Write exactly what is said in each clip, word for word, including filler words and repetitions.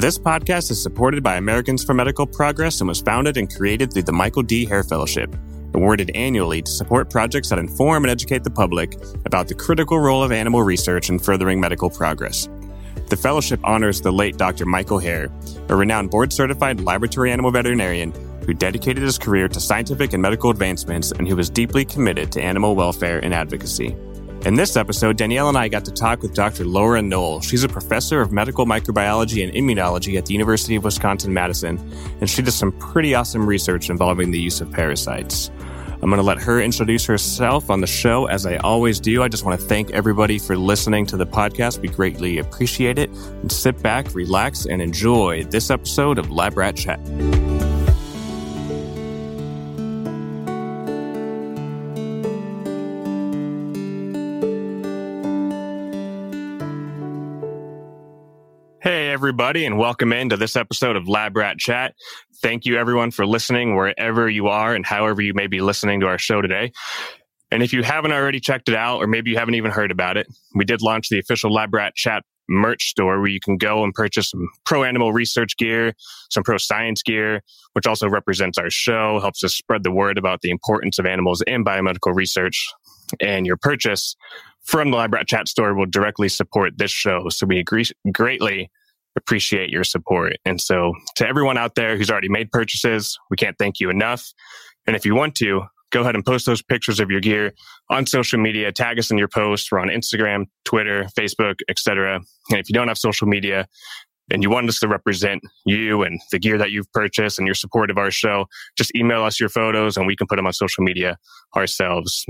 This podcast is supported by Americans for Medical Progress and was founded and created through the Michael D. Hare Fellowship, awarded annually to support projects that inform and educate the public about the critical role of animal research in furthering medical progress. The fellowship honors the late Doctor Michael Hare, a renowned board-certified laboratory animal veterinarian who dedicated his career to scientific and medical advancements and who was deeply committed to animal welfare and advocacy. In this episode, Danielle and I got to talk with Doctor Laura Knoll. She's a professor of medical microbiology and immunology at the University of Wisconsin-Madison, and she does some pretty awesome research involving the use of parasites. I'm going to let her introduce herself on the show, as I always do. I just want to thank everybody for listening to the podcast. We greatly appreciate it. And sit back, relax, and enjoy this episode of Lab Rat Chat. Hey, everybody, and welcome into this episode of Lab Rat Chat. Thank you, everyone, for listening wherever you are and however you may be listening to our show today. And if you haven't already checked it out, or maybe you haven't even heard about it, we did launch the official Lab Rat Chat merch store where you can go and purchase some pro-animal research gear, some pro-science gear, which also represents our show, helps us spread the word about the importance of animals in biomedical research. And your purchase from the Lab Rat Chat store will directly support this show. So we agree greatly appreciate your support. And so to everyone out there who's already made purchases, we can't thank you enough. And if you want to, go ahead and post those pictures of your gear on social media. Tag us in your posts. We're on Instagram, Twitter, Facebook, et cetera. And if you don't have social media and you want us to represent you and the gear that you've purchased and your support of our show, just email us your photos and we can put them on social media ourselves.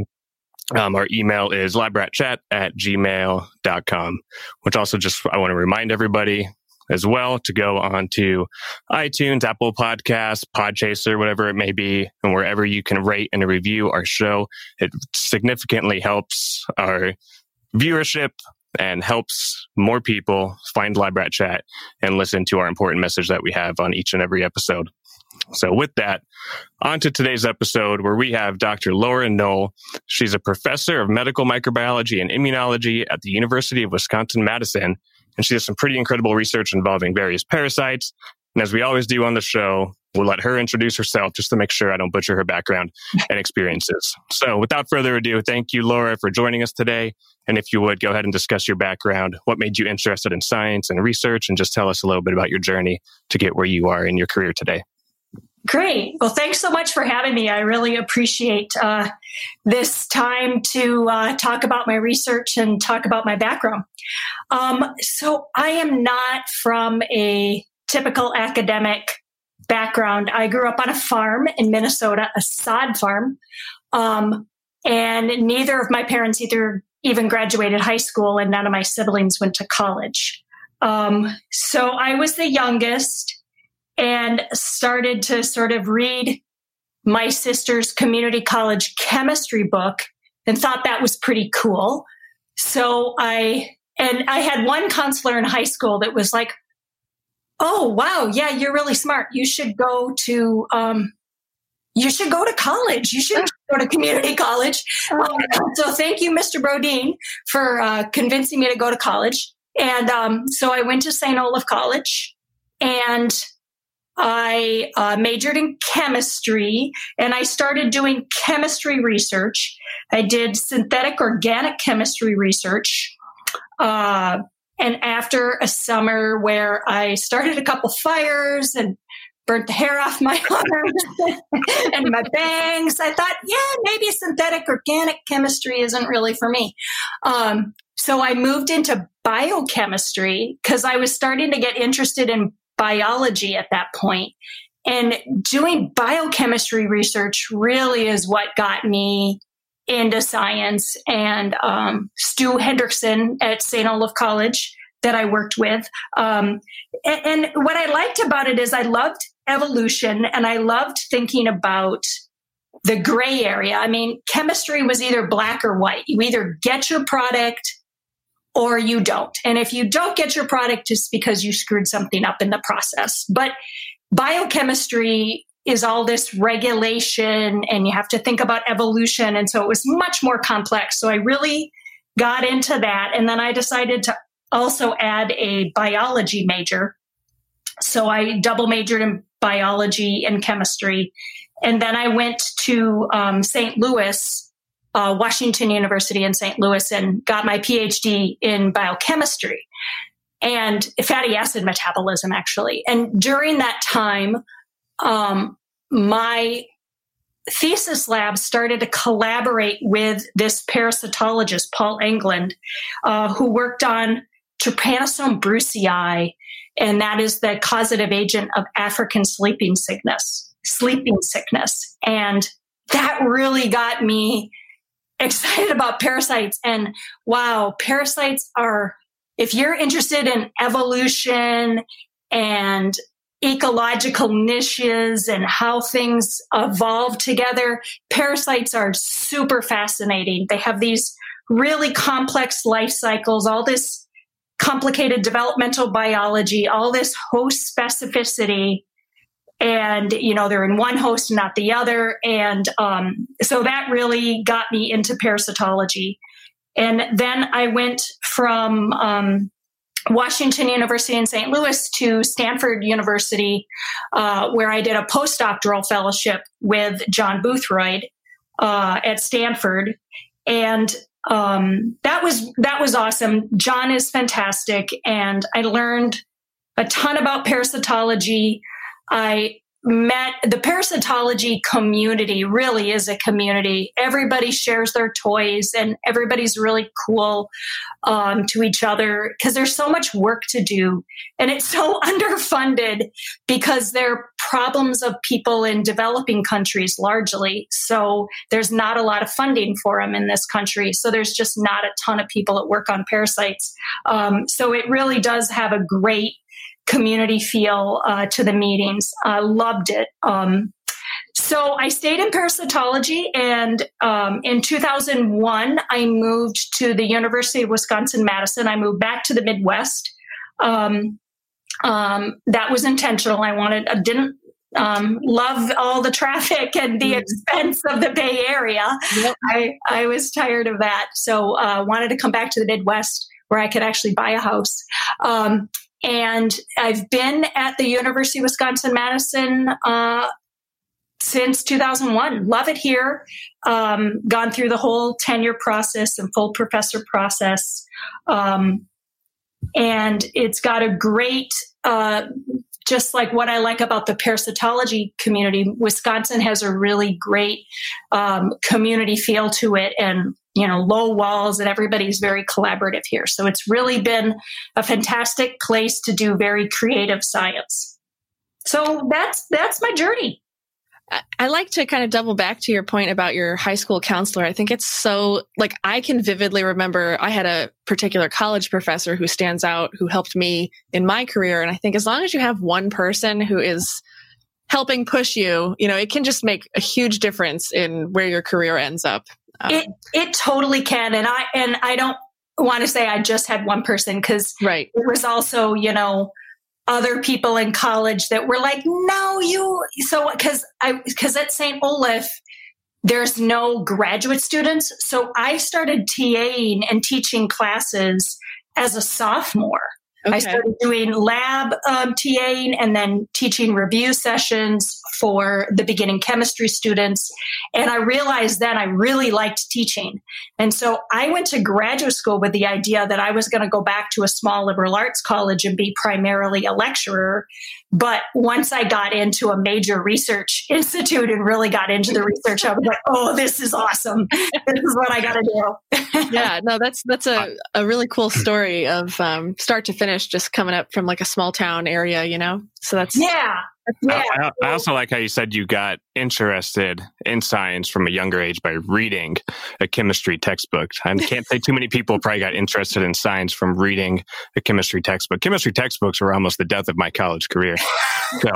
Um, our email is labratchat at gmail dot com, which also just, I want to remind everybody as well to go on to iTunes, Apple Podcasts, Podchaser, whatever it may be, and wherever you can rate and review our show. It significantly helps our viewership and helps more people find Lab Rat Chat and listen to our important message that we have on each and every episode. So with that, on to today's episode where we have Doctor Laura Knoll. She's a professor of medical microbiology and immunology at the University of Wisconsin-Madison. And she does some pretty incredible research involving various parasites. And as we always do on the show, we'll let her introduce herself just to make sure I don't butcher her background and experiences. So without further ado, thank you, Laura, for joining us today. And if you would, go ahead and discuss your background, what made you interested in science and research, and just tell us a little bit about your journey to get where you are in your career today. Great. Well, thanks so much for having me. I really appreciate uh, this time to uh, talk about my research and talk about my background. Um, so I am not from a typical academic background. I grew up on a farm in Minnesota, a sod farm, um, and neither of my parents either even graduated high school, and none of my siblings went to college. Um, so I was the youngest, and started to sort of read my sister's community college chemistry book and thought that was pretty cool. So I, and I had one counselor in high school that was like, oh, wow, yeah, you're really smart. You should go to, um, you should go to college. You should go to community college. Um, so thank you, Mister Brodine, for uh, convincing me to go to college. And um, so I went to Saint Olaf College, and I uh, majored in chemistry, and I started doing chemistry research. I did synthetic organic chemistry research. Uh, and after a summer where I started a couple fires and burnt the hair off my arms and my bangs, I thought, yeah, maybe synthetic organic chemistry isn't really for me. Um, so I moved into biochemistry because I was starting to get interested in biology at that point. And doing biochemistry research really is what got me into science. And um, Stu Hendrickson at Saint Olaf College that I worked with. Um, and, and what I liked about it is I loved evolution, and I loved thinking about the gray area. I mean, chemistry was either black or white. You either get your product or you don't. And if you don't get your product, it's because you screwed something up in the process. But biochemistry is all this regulation, and you have to think about evolution. And so it was much more complex. So I really got into that. And then I decided to also add a biology major. So I double majored in biology and chemistry. And then I went to um, Saint Louis, uh, Washington University in Saint Louis, and got my PhD in biochemistry and fatty acid metabolism, actually. And during that time, um, my thesis lab started to collaborate with this parasitologist, Paul Englund, uh, who worked on trypanosome brucei, and that is the causative agent of African sleeping sickness, sleeping sickness. And that really got me excited about parasites. And wow, parasites are, if you're interested in evolution and ecological niches and how things evolve together, parasites are super fascinating. They have these really complex life cycles, all this complicated developmental biology, all this host specificity. And, you know, they're in one host, not the other. And um, so that really got me into parasitology. And then I went from um, Washington University in Saint Louis to Stanford University, uh, where I did a postdoctoral fellowship with John Boothroyd uh, at Stanford. And um, that was that was awesome. John is fantastic. And I learned a ton about parasitology. I met the parasitology community, really is a community. Everybody shares their toys and everybody's really cool um, to each other because there's so much work to do. And it's so underfunded because they're problems of people in developing countries largely. So there's not a lot of funding for them in this country. So there's just not a ton of people that work on parasites. Um, so it really does have a great community feel uh, to the meetings. I loved it. Um, so I stayed in parasitology, and um, in two thousand one, I moved to the University of Wisconsin-Madison. I moved back to the Midwest. Um, um, that was intentional. I wanted, I didn't um, love all the traffic and the mm-hmm. expense of the Bay Area. Yep. I, I was tired of that. So I uh, wanted to come back to the Midwest where I could actually buy a house. Um, And I've been at the University of Wisconsin-Madison uh, since two thousand one. Love it here. Um, gone through the whole tenure process and full professor process. Um, and it's got a great, uh, just like what I like about the parasitology community, Wisconsin has a really great um, community feel to it, and you know, low walls, and everybody's very collaborative here. So it's really been a fantastic place to do very creative science. So that's that's my journey. I like to kind of double back to your point about your high school counselor. I think it's so, like, I can vividly remember I had a particular college professor who stands out, who helped me in my career. And I think as long as you have one person who is helping push you, you know, it can just make a huge difference in where your career ends up. Um, it it totally can. And I, and I don't want to say I just had one person, because right. It was also, you know, other people in college that were like, no, you, so, cause I, cause at Saint Olaf, there's no graduate students. So I started TAing and teaching classes as a sophomore. Okay. I started doing lab um, TAing and then teaching review sessions for the beginning chemistry students. And I realized then I really liked teaching. And so I went to graduate school with the idea that I was going to go back to a small liberal arts college and be primarily a lecturer. But once I got into a major research institute and really got into the research, I was like, oh, this is awesome. This is what I got to do. Yeah, no, that's that's a, a really cool story of um, start to finish. Just coming up from like a small town area, you know? So that's... Yeah. yeah. I, I also like how you said you got interested in science from a younger age by reading a chemistry textbook. I can't say too many people probably got interested in science from reading a chemistry textbook. Chemistry textbooks were almost the death of my college career. So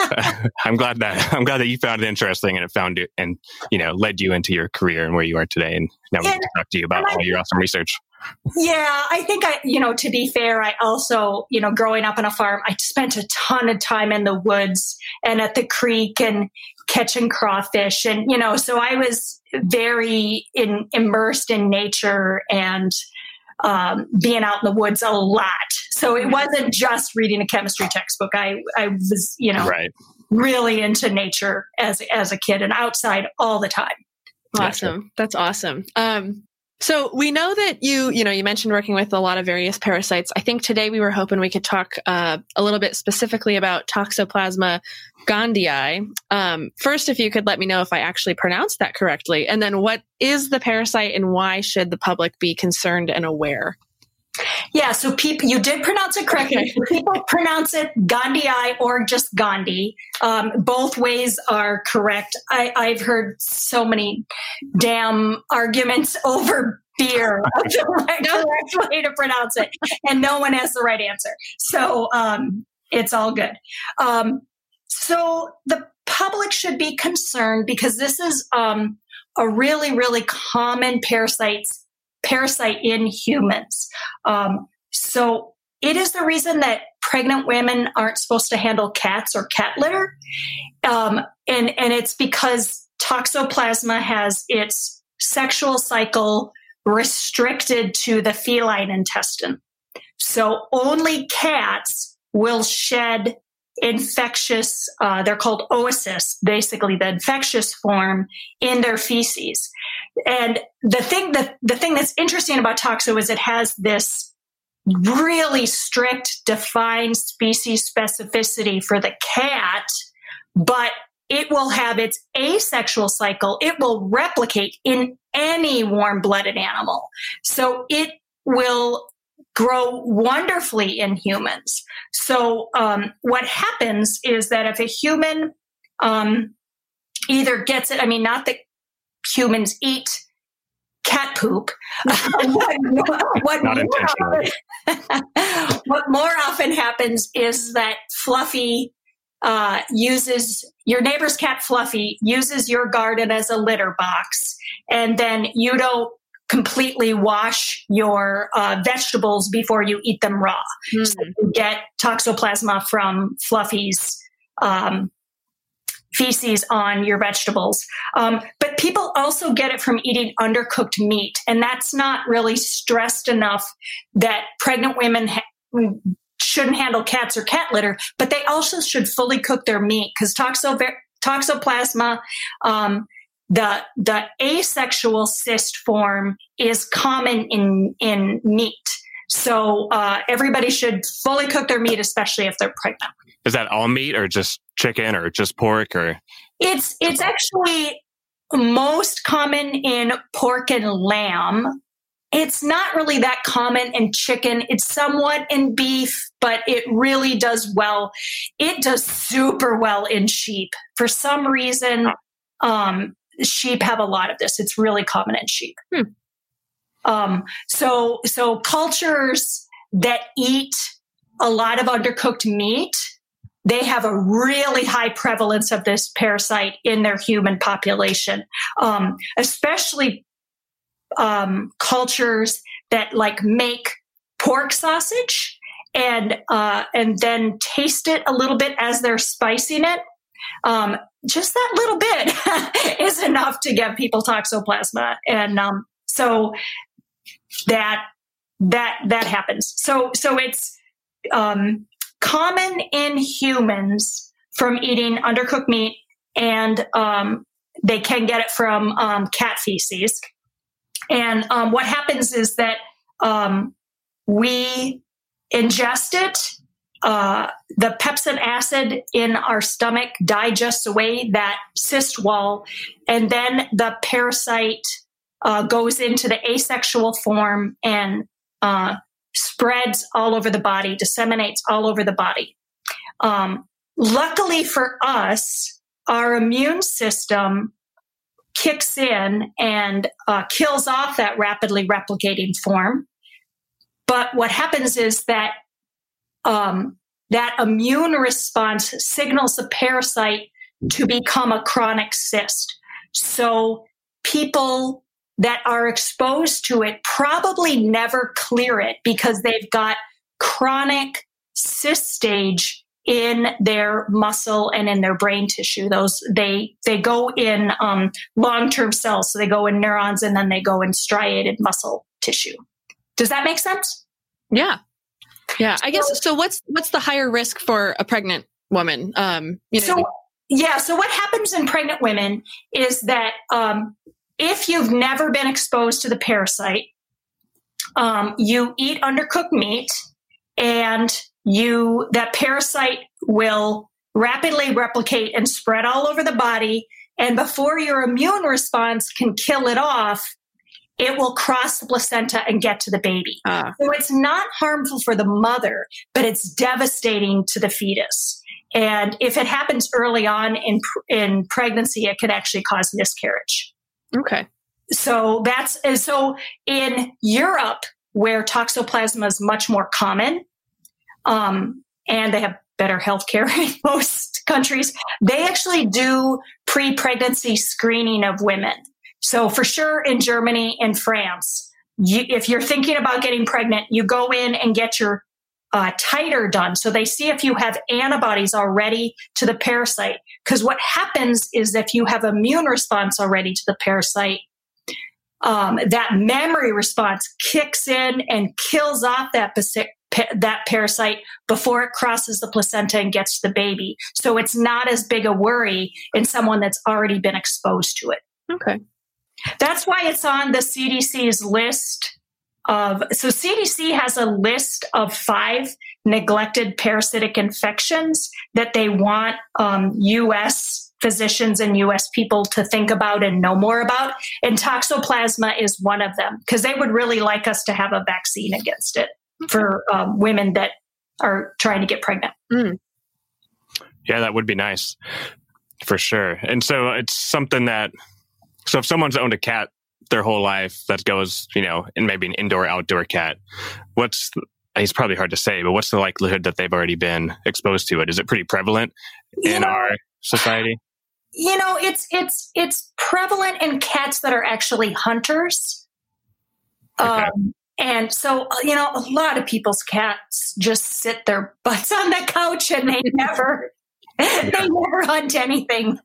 uh, I'm glad that I'm glad that you found it interesting and it found it and, you know, led you into your career and where you are today. And now we can talk to you about all your awesome research. Yeah, I think I, you know, to be fair, I also, you know, growing up on a farm, I spent a ton of time in the woods and at the creek and catching crawfish. And, you know, so I was very in, immersed in nature and um, being out in the woods a lot. So it wasn't just reading a chemistry textbook. I, I was, you know, right. really into nature as, as a kid and outside all the time. Awesome. That's awesome. Um, so we know that you, you know, you mentioned working with a lot of various parasites. I think today we were hoping we could talk uh, a little bit specifically about Toxoplasma gondii. Um, first, if you could let me know if I actually pronounced that correctly, and then what is the parasite and why should the public be concerned and aware? Yeah, so people, you did pronounce it correctly. Okay. People pronounce it Gondii or just Gandhi. Um, both ways are correct. I, I've heard so many damn arguments over beer of the correct way to pronounce it, and no one has the right answer. So um, it's all good. Um, so the public should be concerned because this is um, a really, really common parasite. parasite in humans. Um, so it is the reason that pregnant women aren't supposed to handle cats or cat litter. Um, and, and it's because Toxoplasma has its sexual cycle restricted to the feline intestine. So only cats will shed infectious, uh, they're called oocysts, basically the infectious form in their feces. And the thing that the thing that's interesting about Toxo is it has this really strict defined species specificity for the cat, but it will have its asexual cycle. It will replicate in any warm-blooded animal. So it will grow wonderfully in humans. So um, what happens is that if a human um, either gets it, I mean, not that humans eat cat poop. what, what, more often, what more often happens is that Fluffy uh, uses your neighbor's cat. Fluffy uses your garden as a litter box, and then you don't completely wash your uh, vegetables before you eat them raw. Mm. So you get Toxoplasma from Fluffy's um, feces on your vegetables. Um, but people also get it from eating undercooked meat. And that's not really stressed enough that pregnant women ha- shouldn't handle cats or cat litter, but they also should fully cook their meat because toxo- Toxoplasma, um, the, the asexual cyst form is common in, in meat. So uh, everybody should fully cook their meat, especially if they're pregnant. Is that all meat or just chicken or just pork or? It's it's actually most common in pork and lamb. It's not really that common in chicken. It's somewhat in beef, but it really does well. It does super well in sheep. For some reason, um, sheep have a lot of this. It's really common in sheep. Hmm. Um, so so cultures that eat a lot of undercooked meat, they have a really high prevalence of this parasite in their human population, um, especially um, cultures that like make pork sausage and uh, and then taste it a little bit as they're spicing it. Um, just that little bit is enough to give people Toxoplasma, and um, so that that that happens. So so it's. Um, common in humans from eating undercooked meat, and um, they can get it from um, cat feces. And um, what happens is that um, we ingest it. Uh, the pepsin acid in our stomach digests away that cyst wall, and then the parasite uh, goes into the asexual form and uh, spreads all over the body, disseminates all over the body. Um, luckily for us, our immune system kicks in and uh, kills off that rapidly replicating form. But what happens is that um, that immune response signals the parasite to become a chronic cyst. So people that are exposed to it probably never clear it because they've got chronic cyst stage in their muscle and in their brain tissue. Those they they go in um, long-term cells, so they go in neurons and then they go in striated muscle tissue. Does that make sense? Yeah. Yeah, I guess. So what's what's the higher risk for a pregnant woman? Um, you know, so yeah, so what happens in pregnant women is that um, if you've never been exposed to the parasite, um, you eat undercooked meat, and you that parasite will rapidly replicate and spread all over the body. And before your immune response can kill it off, it will cross the placenta and get to the baby. Uh. So it's not harmful for the mother, but it's devastating to the fetus. And if it happens early on in in pregnancy, it could actually cause miscarriage. Okay. So that's so in Europe, where toxoplasma is much more common, um, and they have better healthcare in most countries, they actually do pre-pregnancy screening of women. So for sure in Germany and France, you, if you're thinking about getting pregnant, you go in and get your uh, titer done. So they see if you have antibodies already to the parasite. Because what happens is if you have immune response already to the parasite, um, that memory response kicks in and kills off that parasite. that parasite before it crosses the placenta and gets the baby. So it's not as big a worry in someone that's already been exposed to it. Okay. That's why it's on the C D C's list of, so C D C has a list of five neglected parasitic infections that they want um, U S physicians and U S people to think about and know more about. And toxoplasma is one of them, because they would really like us to have a vaccine against it for um, women that are trying to get pregnant. Mm. Yeah, that would be nice for sure. And so it's something that, so if someone's owned a cat their whole life that goes, you know, and maybe an indoor outdoor cat, what's, it's probably hard to say, but what's the likelihood that they've already been exposed to it? Is it pretty prevalent in yeah. our society? You know, it's, it's, it's prevalent in cats that are actually hunters. Okay. Um, And so, you know, a lot of people's cats just sit their butts on the couch and they never, they never hunt anything.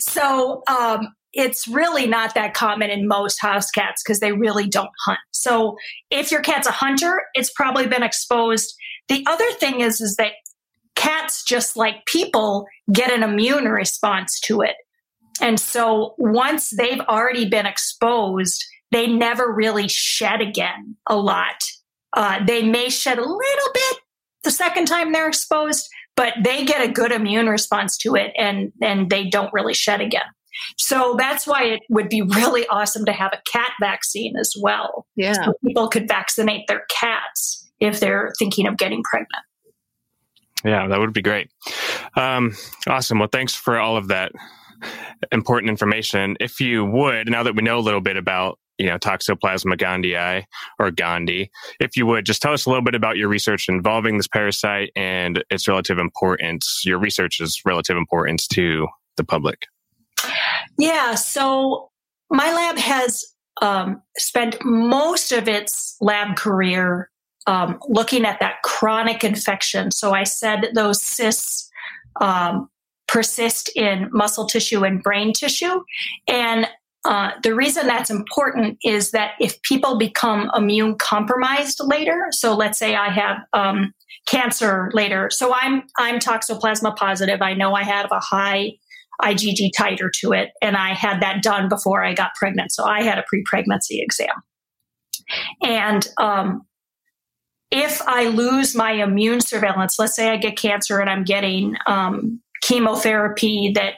So um, it's really not that common in most house cats because they really don't hunt. So if your cat's a hunter, it's probably been exposed. The other thing is, is that cats, just like people, get an immune response to it. And so once they've already been exposed, they never really shed again a lot. Uh, they may shed a little bit the second time they're exposed, but they get a good immune response to it, and, and they don't really shed again. So that's why it would be really awesome to have a cat vaccine as well. Yeah. So people could vaccinate their cats if they're thinking of getting pregnant. Yeah, that would be great. Um, awesome. Well, thanks for all of that important information. If you would, now that we know a little bit about you know, Toxoplasma gondii or Gandhi. If you would, just tell us a little bit about your research involving this parasite and its relative importance, your research's relative importance to the public. Yeah, so my lab has um, spent most of its lab career um, looking at that chronic infection. So I said those cysts um, persist in muscle tissue and brain tissue. And Uh, the reason that's important is that if people become immune compromised later, so let's say I have um, cancer later, so I'm I'm toxoplasma positive. I know I have a high IgG titer to it, and I had that done before I got pregnant. So I had a pre-pregnancy exam. And um, if I lose my immune surveillance, let's say I get cancer and I'm getting um, chemotherapy that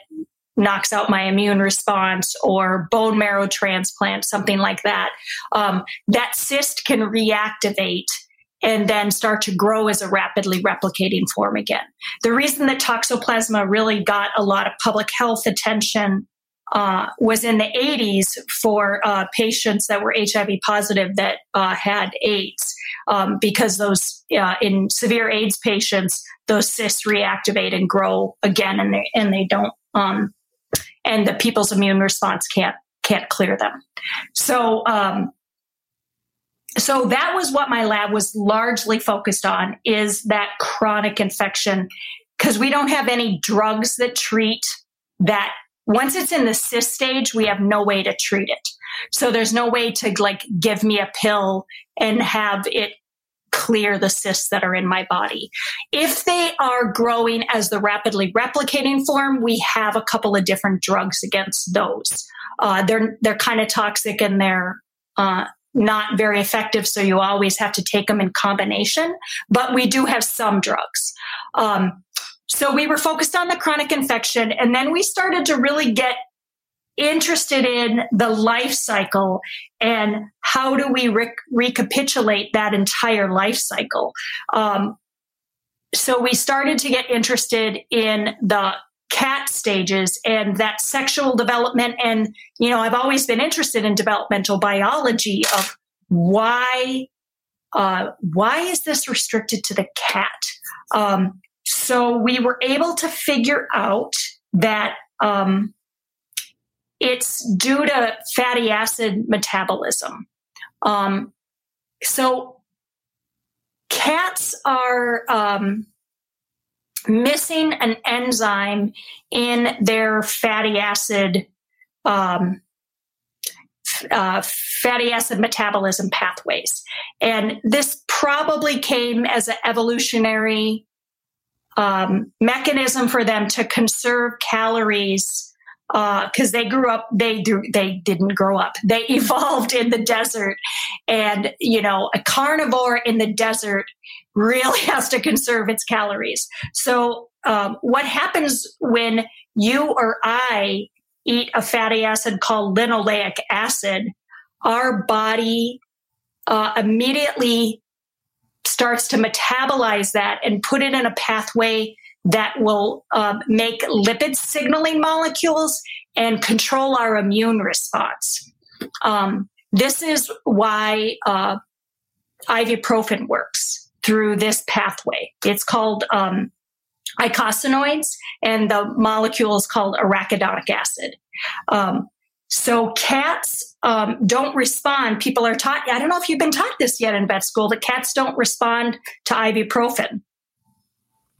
knocks out my immune response, or bone marrow transplant, something like that, um, that cyst can reactivate and then start to grow as a rapidly replicating form again. The reason that toxoplasma really got a lot of public health attention uh, was in the eighties for uh, patients that were H I V positive that uh, had AIDS, um, because those uh, in severe AIDS patients, those cysts reactivate and grow again, and they and they don't. Um, And the people's immune response can't can't clear them. So, um, so that was what my lab was largely focused on, is that chronic infection, because we don't have any drugs that treat that. Once it's in the cyst stage, we have no way to treat it. So there's no way to like give me a pill and have it clear the cysts that are in my body. If they are growing as the rapidly replicating form, we have a couple of different drugs against those. Uh, they're they're kind of toxic and they're uh, not very effective, so you always have to take them in combination. But we do have some drugs. Um, so we were focused on the chronic infection, and then we started to really get interested in the life cycle and how do we re- recapitulate that entire life cycle. Um, so we started to get interested in the cat stages and that sexual development. And, you know, I've always been interested in developmental biology of why, uh, why is this restricted to the cat? Um, so we were able to figure out that, um, it's due to fatty acid metabolism. Um, so cats are um, missing an enzyme in their fatty acid um, uh, fatty acid metabolism pathways. And this probably came as an evolutionary um, mechanism for them to conserve calories Uh, cause they grew up, they do, they didn't grow up. They evolved in the desert, and, you know, a carnivore in the desert really has to conserve its calories. So, um, what happens when you or I eat a fatty acid called linoleic acid, our body, uh, immediately starts to metabolize that and put it in a pathway that will um, make lipid signaling molecules and control our immune response. Um, this is why uh, ibuprofen works through this pathway. It's called um, eicosanoids, and the molecule is called arachidonic acid. Um, so cats um, don't respond. People are taught, I don't know if you've been taught this yet in vet school, that cats don't respond to ibuprofen.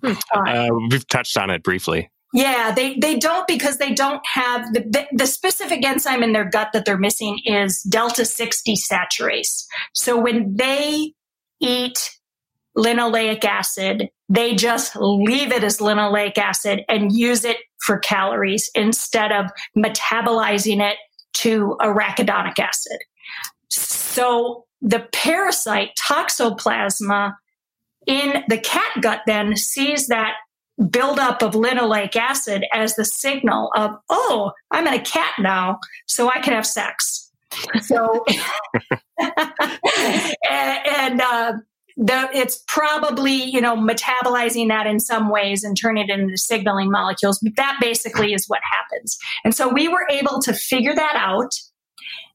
Hmm. Uh, we've touched on it briefly. Yeah, they, they don't because they don't have the, the, the specific enzyme in their gut that they're missing is delta six desaturase. So when they eat linoleic acid, they just leave it as linoleic acid and use it for calories instead of metabolizing it to arachidonic acid. So the parasite Toxoplasma in the cat gut then sees that buildup of linoleic acid as the signal of, oh, I'm in a cat now, so I can have sex. So, and, and uh, the, it's probably, you know, metabolizing that in some ways and turning it into signaling molecules. But that basically is what happens. And so we were able to figure that out.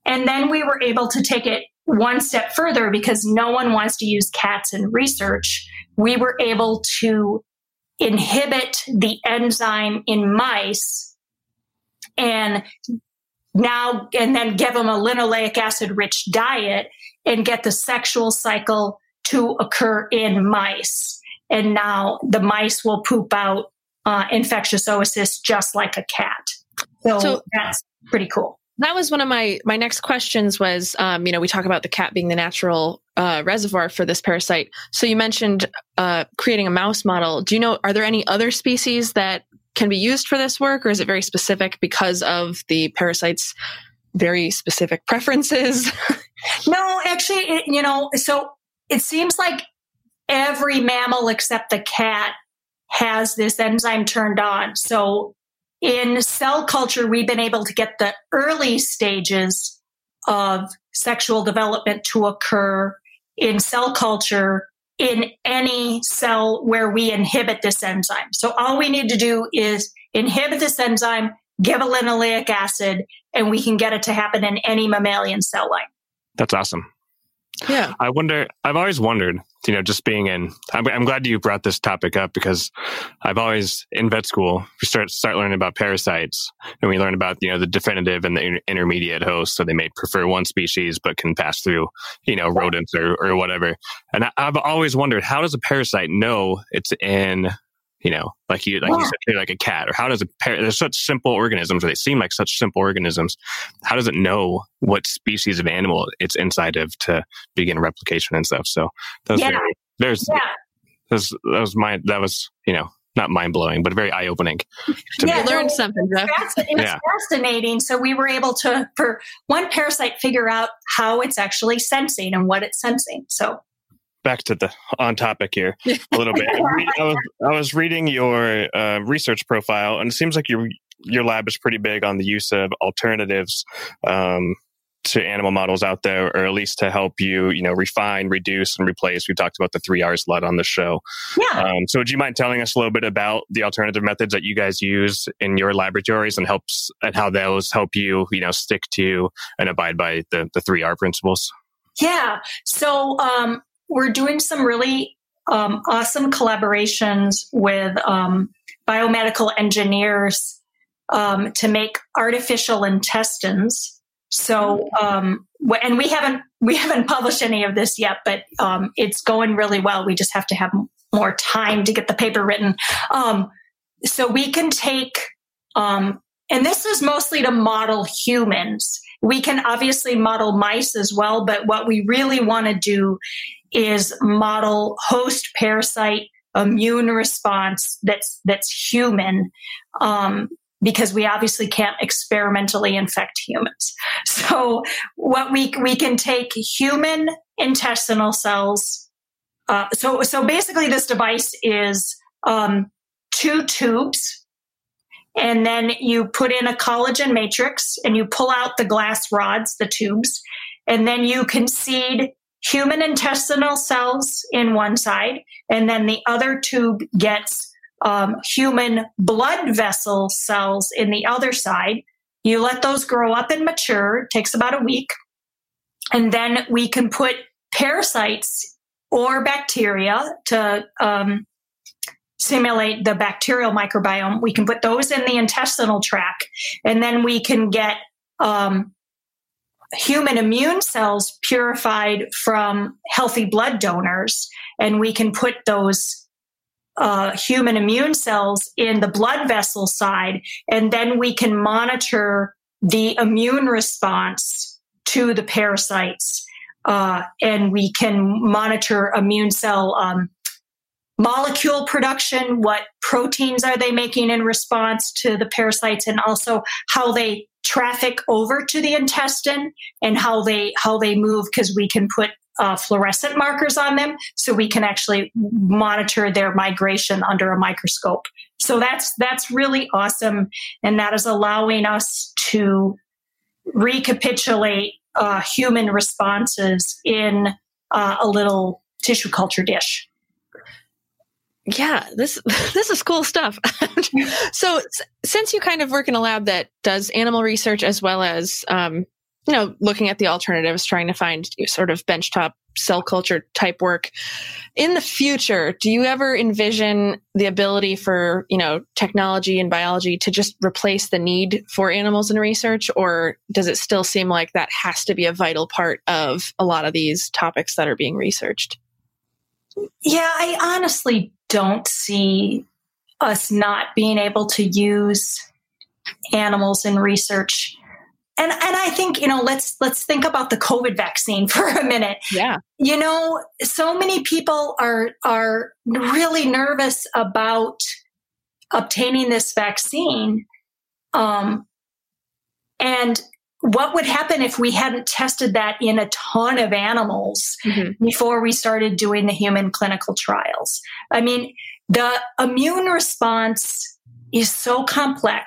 And then we were able to take it one step further, because no one wants to use cats in research. We were able to inhibit the enzyme in mice and now, and then give them a linoleic acid rich diet and get the sexual cycle to occur in mice. And now the mice will poop out uh, infectious oocysts just like a cat. So, so- that's pretty cool. That was one of my, my next questions was, um, you know, we talk about the cat being the natural uh, reservoir for this parasite. So you mentioned uh, creating a mouse model. Do you know, are there any other species that can be used for this work, or is it very specific because of the parasite's very specific preferences? No, actually, it, you know, so it seems like every mammal except the cat has this enzyme turned on. So in cell culture, we've been able to get the early stages of sexual development to occur in cell culture in any cell where we inhibit this enzyme. So all we need to do is inhibit this enzyme, give a linoleic acid, and we can get it to happen in any mammalian cell line. That's awesome. Yeah. I wonder, I've always wondered, you know, just being in, I'm, I'm glad you brought this topic up, because I've always, in vet school, we start start learning about parasites, and we learn about, you know, the definitive and the inter- intermediate host. So they may prefer one species, but can pass through, you know, rodents or, or whatever. And I, I've always wondered, how does a parasite know it's in, you know, like you, like yeah. you said, like a cat, or how does a par- there's such simple organisms, or they seem like such simple organisms. How does it know what species of animal it's inside of to begin replication and stuff? So that's yeah. very there's, yeah. there's that was my that was you know not mind blowing, but very eye opening. Yeah, learned something. Jeff. It was yeah. fascinating. So we were able to, for one parasite, figure out how it's actually sensing and what it's sensing. So back to the on topic here a little bit. I, was, I was reading your uh, research profile, and it seems like your your lab is pretty big on the use of alternatives. Um, to animal models out there, or at least to help you, you know, refine, reduce, and replace. We talked about the three R's a lot on the show. Yeah. Um, so would you mind telling us a little bit about the alternative methods that you guys use in your laboratories and helps and how those help you, you know, stick to and abide by the, the three R principles? Yeah. So um, we're doing some really um, awesome collaborations with um, biomedical engineers um, to make artificial intestines. So, um, and we haven't, we haven't published any of this yet, but, um, it's going really well. We just have to have more time to get the paper written. Um, so we can take, um, and this is mostly to model humans. We can obviously model mice as well, but what we really want to do is model host parasite immune response that's, that's human. Um, because we obviously can't experimentally infect humans. So what we we can take human intestinal cells. Uh, so so basically this device is um, two tubes, and then you put in a collagen matrix and you pull out the glass rods, the tubes, and then you concede human intestinal cells in one side, and then the other tube gets Um, human blood vessel cells in the other side. You let those grow up and mature. It takes about a week. And then we can put parasites or bacteria to um, simulate the bacterial microbiome. We can put those in the intestinal tract. And then we can get um, human immune cells purified from healthy blood donors. And we can put those Uh, human immune cells in the blood vessel side, and then we can monitor the immune response to the parasites, uh, and we can monitor immune cell um, molecule production, what proteins are they making in response to the parasites, and also how they traffic over to the intestine and how they how they move, because we can put Uh, fluorescent markers on them, so we can actually monitor their migration under a microscope. So that's that's really awesome, and that is allowing us to recapitulate uh, human responses in uh, a little tissue culture dish. Yeah, this this is cool stuff. So s- since you kind of work in a lab that does animal research as well as um, you know, looking at the alternatives, trying to find sort of benchtop cell culture type work. In the future, do you ever envision the ability for, you know, technology and biology to just replace the need for animals in research? Or does it still seem like that has to be a vital part of a lot of these topics that are being researched? Yeah, I honestly don't see us not being able to use animals in research. And and I think, you know, let's let's think about the COVID vaccine for a minute. Yeah. You know, so many people are are really nervous about obtaining this vaccine. Um, and what would happen if we hadn't tested that in a ton of animals mm-hmm. before we started doing the human clinical trials? I mean, the immune response is so complex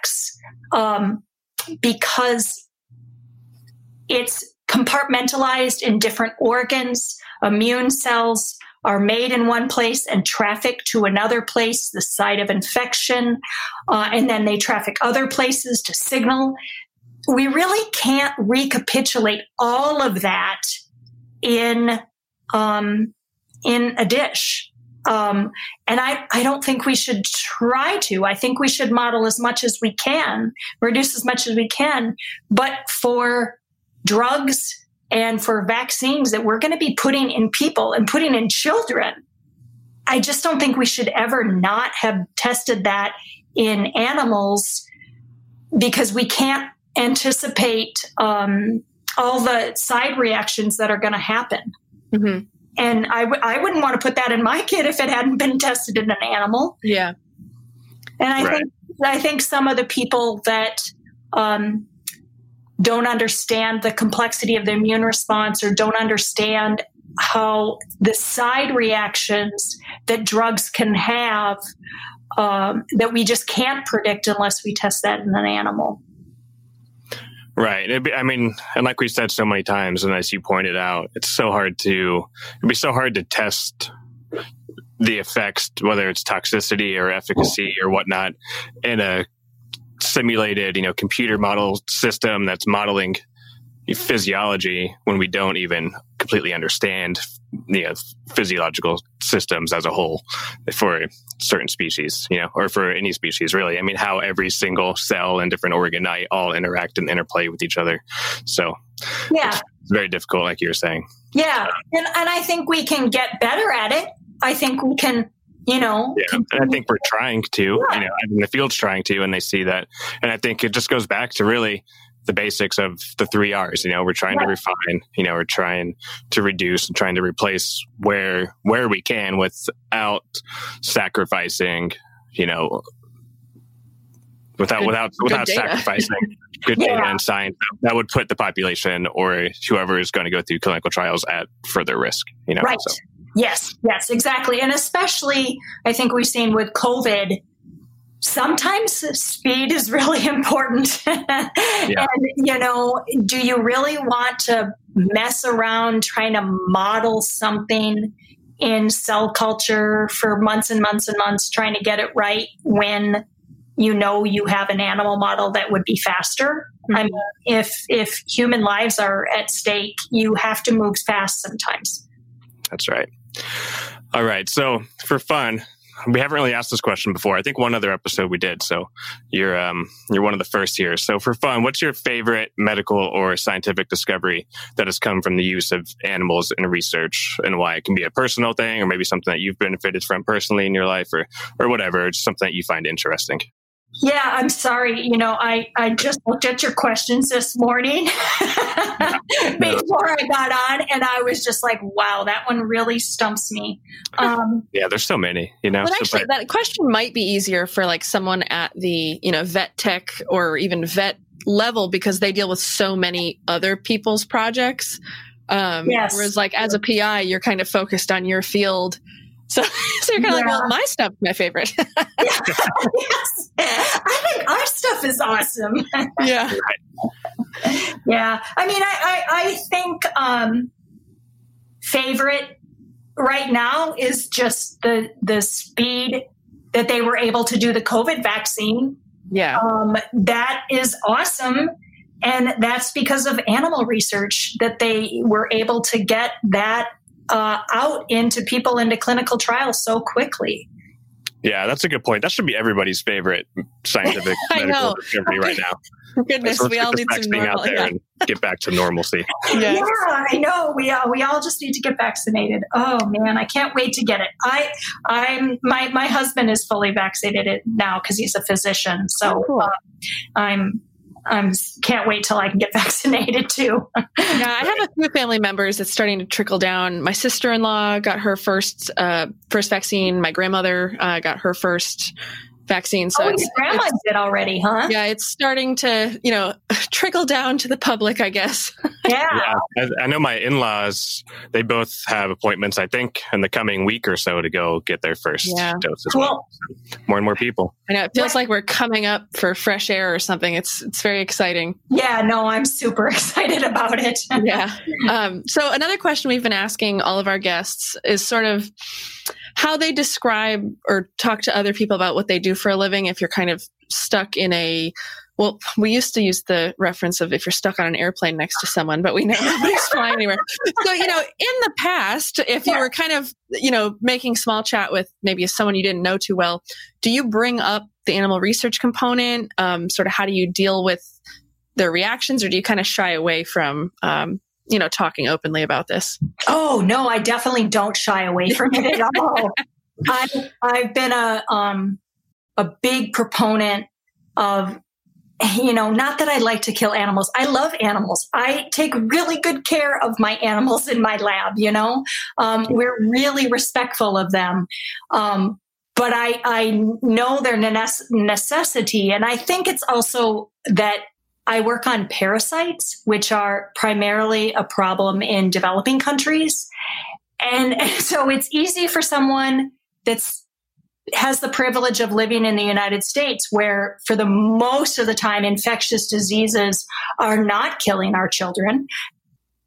um, because it's compartmentalized in different organs. Immune cells are made in one place and traffic to another place, the site of infection, uh, and then they traffic other places to signal. We really can't recapitulate all of that in um, in a dish. Um, and I, I don't think we should try to. I think we should model as much as we can, reduce as much as we can, but for drugs and for vaccines that we're going to be putting in people and putting in children, I just don't think we should ever not have tested that in animals, because we can't anticipate um, all the side reactions that are going to happen. Mm-hmm. And I, w- I wouldn't want to put that in my kid if it hadn't been tested in an animal. Yeah. And I right. think I think some of the people that um, don't understand the complexity of the immune response or don't understand how the side reactions that drugs can have um, that we just can't predict unless we test that in an animal. Right. It'd be, I mean, and like we've said so many times, and as you pointed out, it's so hard to, it'd be so hard to test the effects, whether it's toxicity or efficacy or whatnot, in a simulated, you know, computer model system that's modeling physiology when we don't even completely understand, you know, physiological systems as a whole for certain species, you know, or for any species, really. I mean, how every single cell and different organite all interact and interplay with each other. So yeah, it's very difficult, like you were saying. Yeah. And, and I think we can get better at it. I think we can, you know. Yeah, and I think we're trying to, yeah. you know, I mean, the field's trying to, and they see that. And I think it just goes back to really the basics of the three R's, you know, we're trying yeah. to refine, you know, we're trying to reduce and trying to replace where, where we can without sacrificing, you know, without, good, without, good without data. sacrificing good yeah. data and science that would put the population or whoever is going to go through clinical trials at further risk, you know? Right. So. Yes, yes, exactly. And especially, I think we've seen with COVID, sometimes speed is really important. yeah. And, you know, do you really want to mess around trying to model something in cell culture for months and months and months, trying to get it right when you know you have an animal model that would be faster? Mm-hmm. I mean, if, if human lives are at stake, you have to move fast sometimes. That's right. All right. So for fun, we haven't really asked this question before. I think one other episode we did. So you're um, you're one of the first here. So for fun, what's your favorite medical or scientific discovery that has come from the use of animals in research, and why? It can be a personal thing, or maybe something that you've benefited from personally in your life, or or whatever, just something that you find interesting. Yeah, I'm sorry. You know, I, I just looked at your questions this morning before I got on, and I was just like, wow, that one really stumps me. Um, yeah, there's so many, you know. But actually, so, but, that question might be easier for like someone at the, you know, vet tech or even vet level, because they deal with so many other people's projects. Um, yes. Whereas like as a P I, you're kind of focused on your field. So, so you're kind of yeah. like, well, my stuff's my favorite. yeah. Yes. I think our stuff is awesome. yeah. Yeah. I mean, I, I, I think um, favorite right now is just the the speed that they were able to do the COVID vaccine. Yeah. Um, that is awesome. And that's because of animal research that they were able to get that Uh, out into people into clinical trials so quickly. Yeah, that's a good point. That should be everybody's favorite scientific medical discovery right now. Goodness, we all need to get out there yeah. and get back to normalcy. yes. Yeah, I know. We all, we all just need to get vaccinated. Oh man, I can't wait to get it. I I'm my my husband is fully vaccinated now because he's a physician. So oh, cool. uh, I'm. I can't wait till I can get vaccinated too. yeah, I have a few family members that's starting to trickle down. My sister-in-law got her first uh, first vaccine. My grandmother uh, got her first vaccine. So oh, your grandma did already, huh? Yeah, it's starting to, you know, trickle down to the public, I guess. Yeah. yeah. I, I know my in-laws, they both have appointments, I think, in the coming week or so to go get their first yeah. dose as cool. well. More and more people. I know. It feels like we're coming up for fresh air or something. It's it's very exciting. Yeah, no, I'm super excited about it. yeah. Um, so another question we've been asking all of our guests is sort of how they describe or talk to other people about what they do for a living. If you're kind of stuck in a, well, we used to use the reference of if you're stuck on an airplane next to someone, but we know nobody's flying anywhere. So, you know, in the past, if you were kind of, you know, making small chat with maybe someone you didn't know too well, do you bring up the animal research component? Um, sort of how do you deal with their reactions, or do you kind of shy away from, um, you know, talking openly about this? Oh, no, I definitely don't shy away from it at all. I, I've been a, um, a big proponent of you know, not that I like to kill animals. I love animals. I take really good care of my animals in my lab, you know. Um, we're really respectful of them. Um, but I, I know their necessity. And I think it's also that I work on parasites, which are primarily a problem in developing countries. And, and so it's easy for someone that's has the privilege of living in the United States, where for the most of the time, infectious diseases are not killing our children.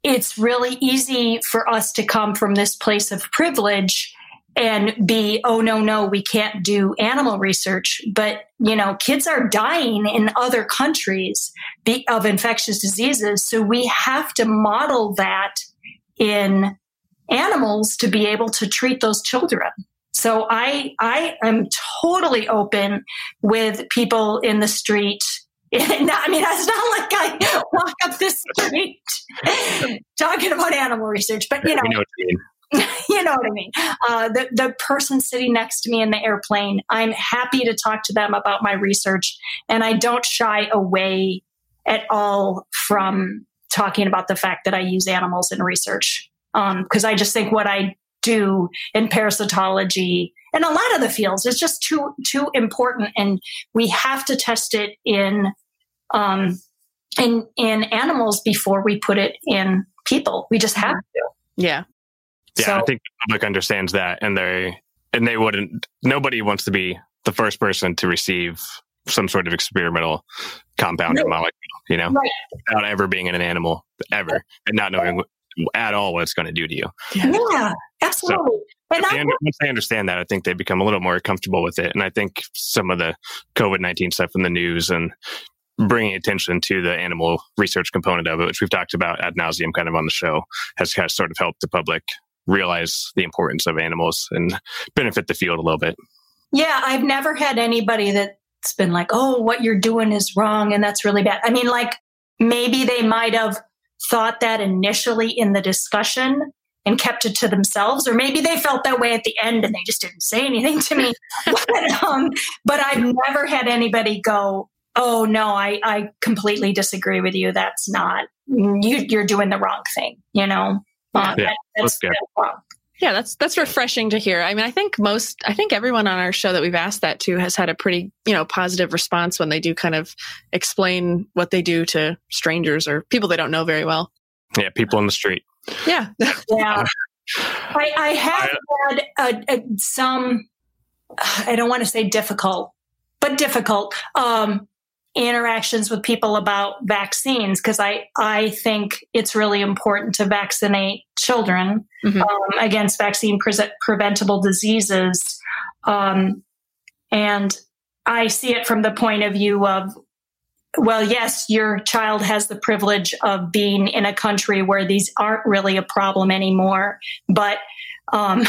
It's really easy for us to come from this place of privilege and be, oh, no, no, we can't do animal research. But, you know, kids are dying in other countries of infectious diseases. So we have to model that in animals to be able to treat those children. So I I am totally open with people in the street. I mean, it's not like I walk up the street talking about animal research, but you know, you know what I mean. You know what I mean. Uh, the, the person sitting next to me in the airplane, I'm happy to talk to them about my research, and I don't shy away at all from talking about the fact that I use animals in research, because um, I just think what I do in parasitology and a lot of the fields is just too too important, and we have to test it in um in in animals before we put it in people. We just have to. Yeah. Yeah, so, I think the public understands that, and they and they wouldn't. Nobody wants to be the first person to receive some sort of experimental compound no. or molecule, you know, right. without ever being in an animal ever and not knowing what, at all what it's going to do to you. Yeah, yeah, absolutely. So, and I, once they understand that, I think they become a little more comfortable with it. And I think some of the covid nineteen stuff in the news and bringing attention to the animal research component of it, which we've talked about ad nauseum kind of on the show, has kind of sort of helped the public realize the importance of animals and benefit the field a little bit. Yeah, I've never had anybody that's been like, oh, what you're doing is wrong and that's really bad. I mean, like, maybe they might have thought that initially in the discussion and kept it to themselves, or maybe they felt that way at the end and they just didn't say anything to me. but, um, but I've never had anybody go, oh, no, I, I completely disagree with you. That's not, you, you're doing the wrong thing, you know? Um, yeah, that, that's, that's that's yeah, that's that's refreshing to hear. I mean, I think most, I think everyone on our show that we've asked that to has had a pretty, you know, positive response when they do kind of explain what they do to strangers or people they don't know very well. Yeah, people in the street. Yeah, yeah. I, I have had a, a, some. I don't want to say difficult, but difficult um, interactions with people about vaccines, because I, I think it's really important to vaccinate children mm-hmm. um, against vaccine pre- preventable diseases. Um, and I see it from the point of view of, well, yes, your child has the privilege of being in a country where these aren't really a problem anymore, but Um,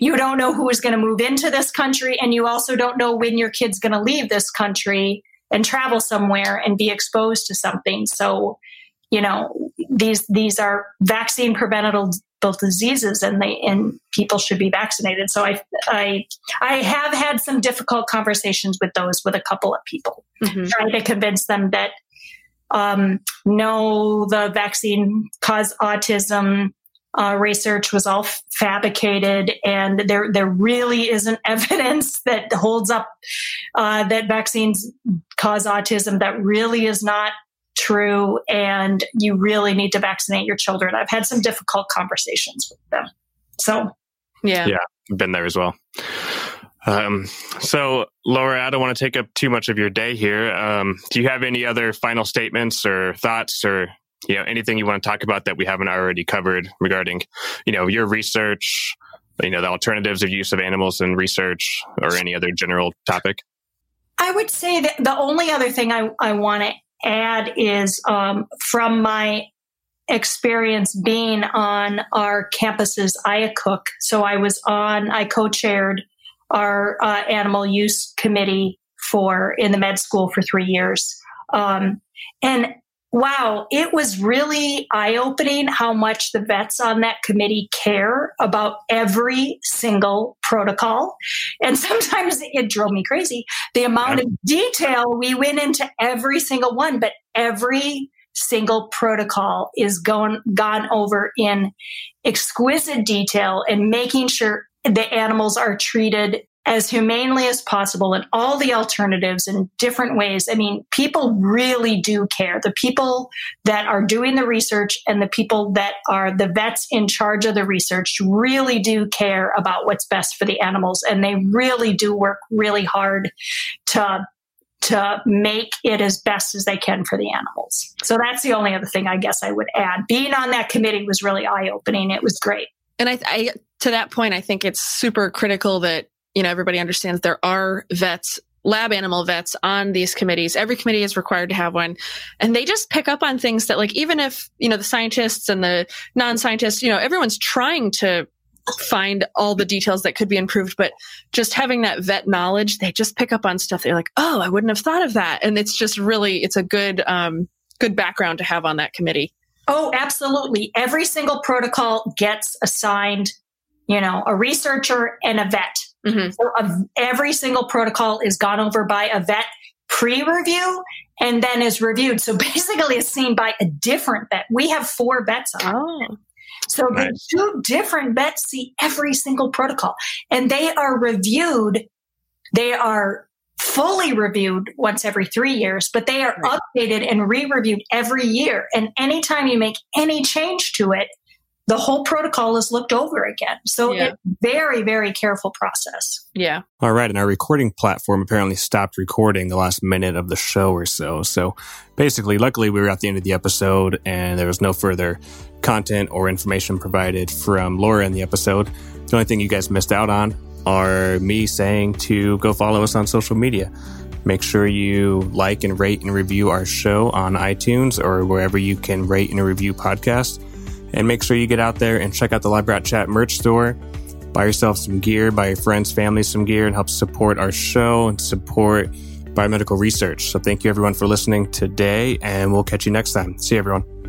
you don't know who is going to move into this country, and you also don't know when your kid's going to leave this country and travel somewhere and be exposed to something. So, you know, these these are vaccine preventable diseases, and they and people should be vaccinated. So I I I have had some difficult conversations with those with a couple of people, mm-hmm. trying to convince them that um, no, the vaccine caused autism. Uh, research was all f- fabricated, and there there really isn't evidence that holds up uh, that vaccines cause autism. That really is not true, and you really need to vaccinate your children. I've had some difficult conversations with them. So, yeah, yeah, I've been there as well. Um, so, Laura, I don't want to take up too much of your day here. Um, do you have any other final statements or thoughts or? You know, anything you want to talk about that we haven't already covered regarding, you know, your research, you know, the alternatives of use of animals in research or any other general topic? I would say that the only other thing I, I want to add is um, from my experience being on our campus's I A C O O C. So I was on, I co-chaired our uh, animal use committee for in the med school for three years. Um, and wow, it was really eye-opening how much the vets on that committee care about every single protocol. And sometimes it drove me crazy, the amount of detail we went into every single one, but every single protocol is gone, gone over in exquisite detail and making sure the animals are treated as humanely as possible and all the alternatives in different ways. I mean, people really do care. The people that are doing the research and the people that are the vets in charge of the research really do care about what's best for the animals. And they really do work really hard to, to make it as best as they can for the animals. So that's the only other thing I guess I would add. Being on that committee was really eye-opening. It was great. And I, I to that point, I think it's super critical that, you know, everybody understands there are vets, lab animal vets on these committees. Every committee is required to have one. And they just pick up on things that, like, even if, you know, the scientists and the non-scientists, you know, everyone's trying to find all the details that could be improved, but just having that vet knowledge, they just pick up on stuff. They're like, oh, I wouldn't have thought of that. And it's just really, it's a good, um, good background to have on that committee. Oh, absolutely. Every single protocol gets assigned, you know, a researcher and a vet. Mm-hmm. So a, every single protocol is gone over by a vet pre-review and then is reviewed. So basically it's seen by a different vet. We have four vets on oh. So nice. The two different vets see every single protocol and they are reviewed. They are fully reviewed once every three years, but they are right. updated and re-reviewed every year. And anytime you make any change to it, the whole protocol is looked over again. So yeah. It's very, very careful process. Yeah. All right. And our recording platform apparently stopped recording the last minute of the show or so. So basically, luckily, we were at the end of the episode and there was no further content or information provided from Laura in the episode. The only thing you guys missed out on are me saying to go follow us on social media. Make sure you like and rate and review our show on iTunes or wherever you can rate and review podcasts. And make sure you get out there and check out the Lab Rat Chat merch store. Buy yourself some gear, buy your friends, family some gear, and help support our show and support biomedical research. So thank you everyone for listening today, and we'll catch you next time. See you, everyone.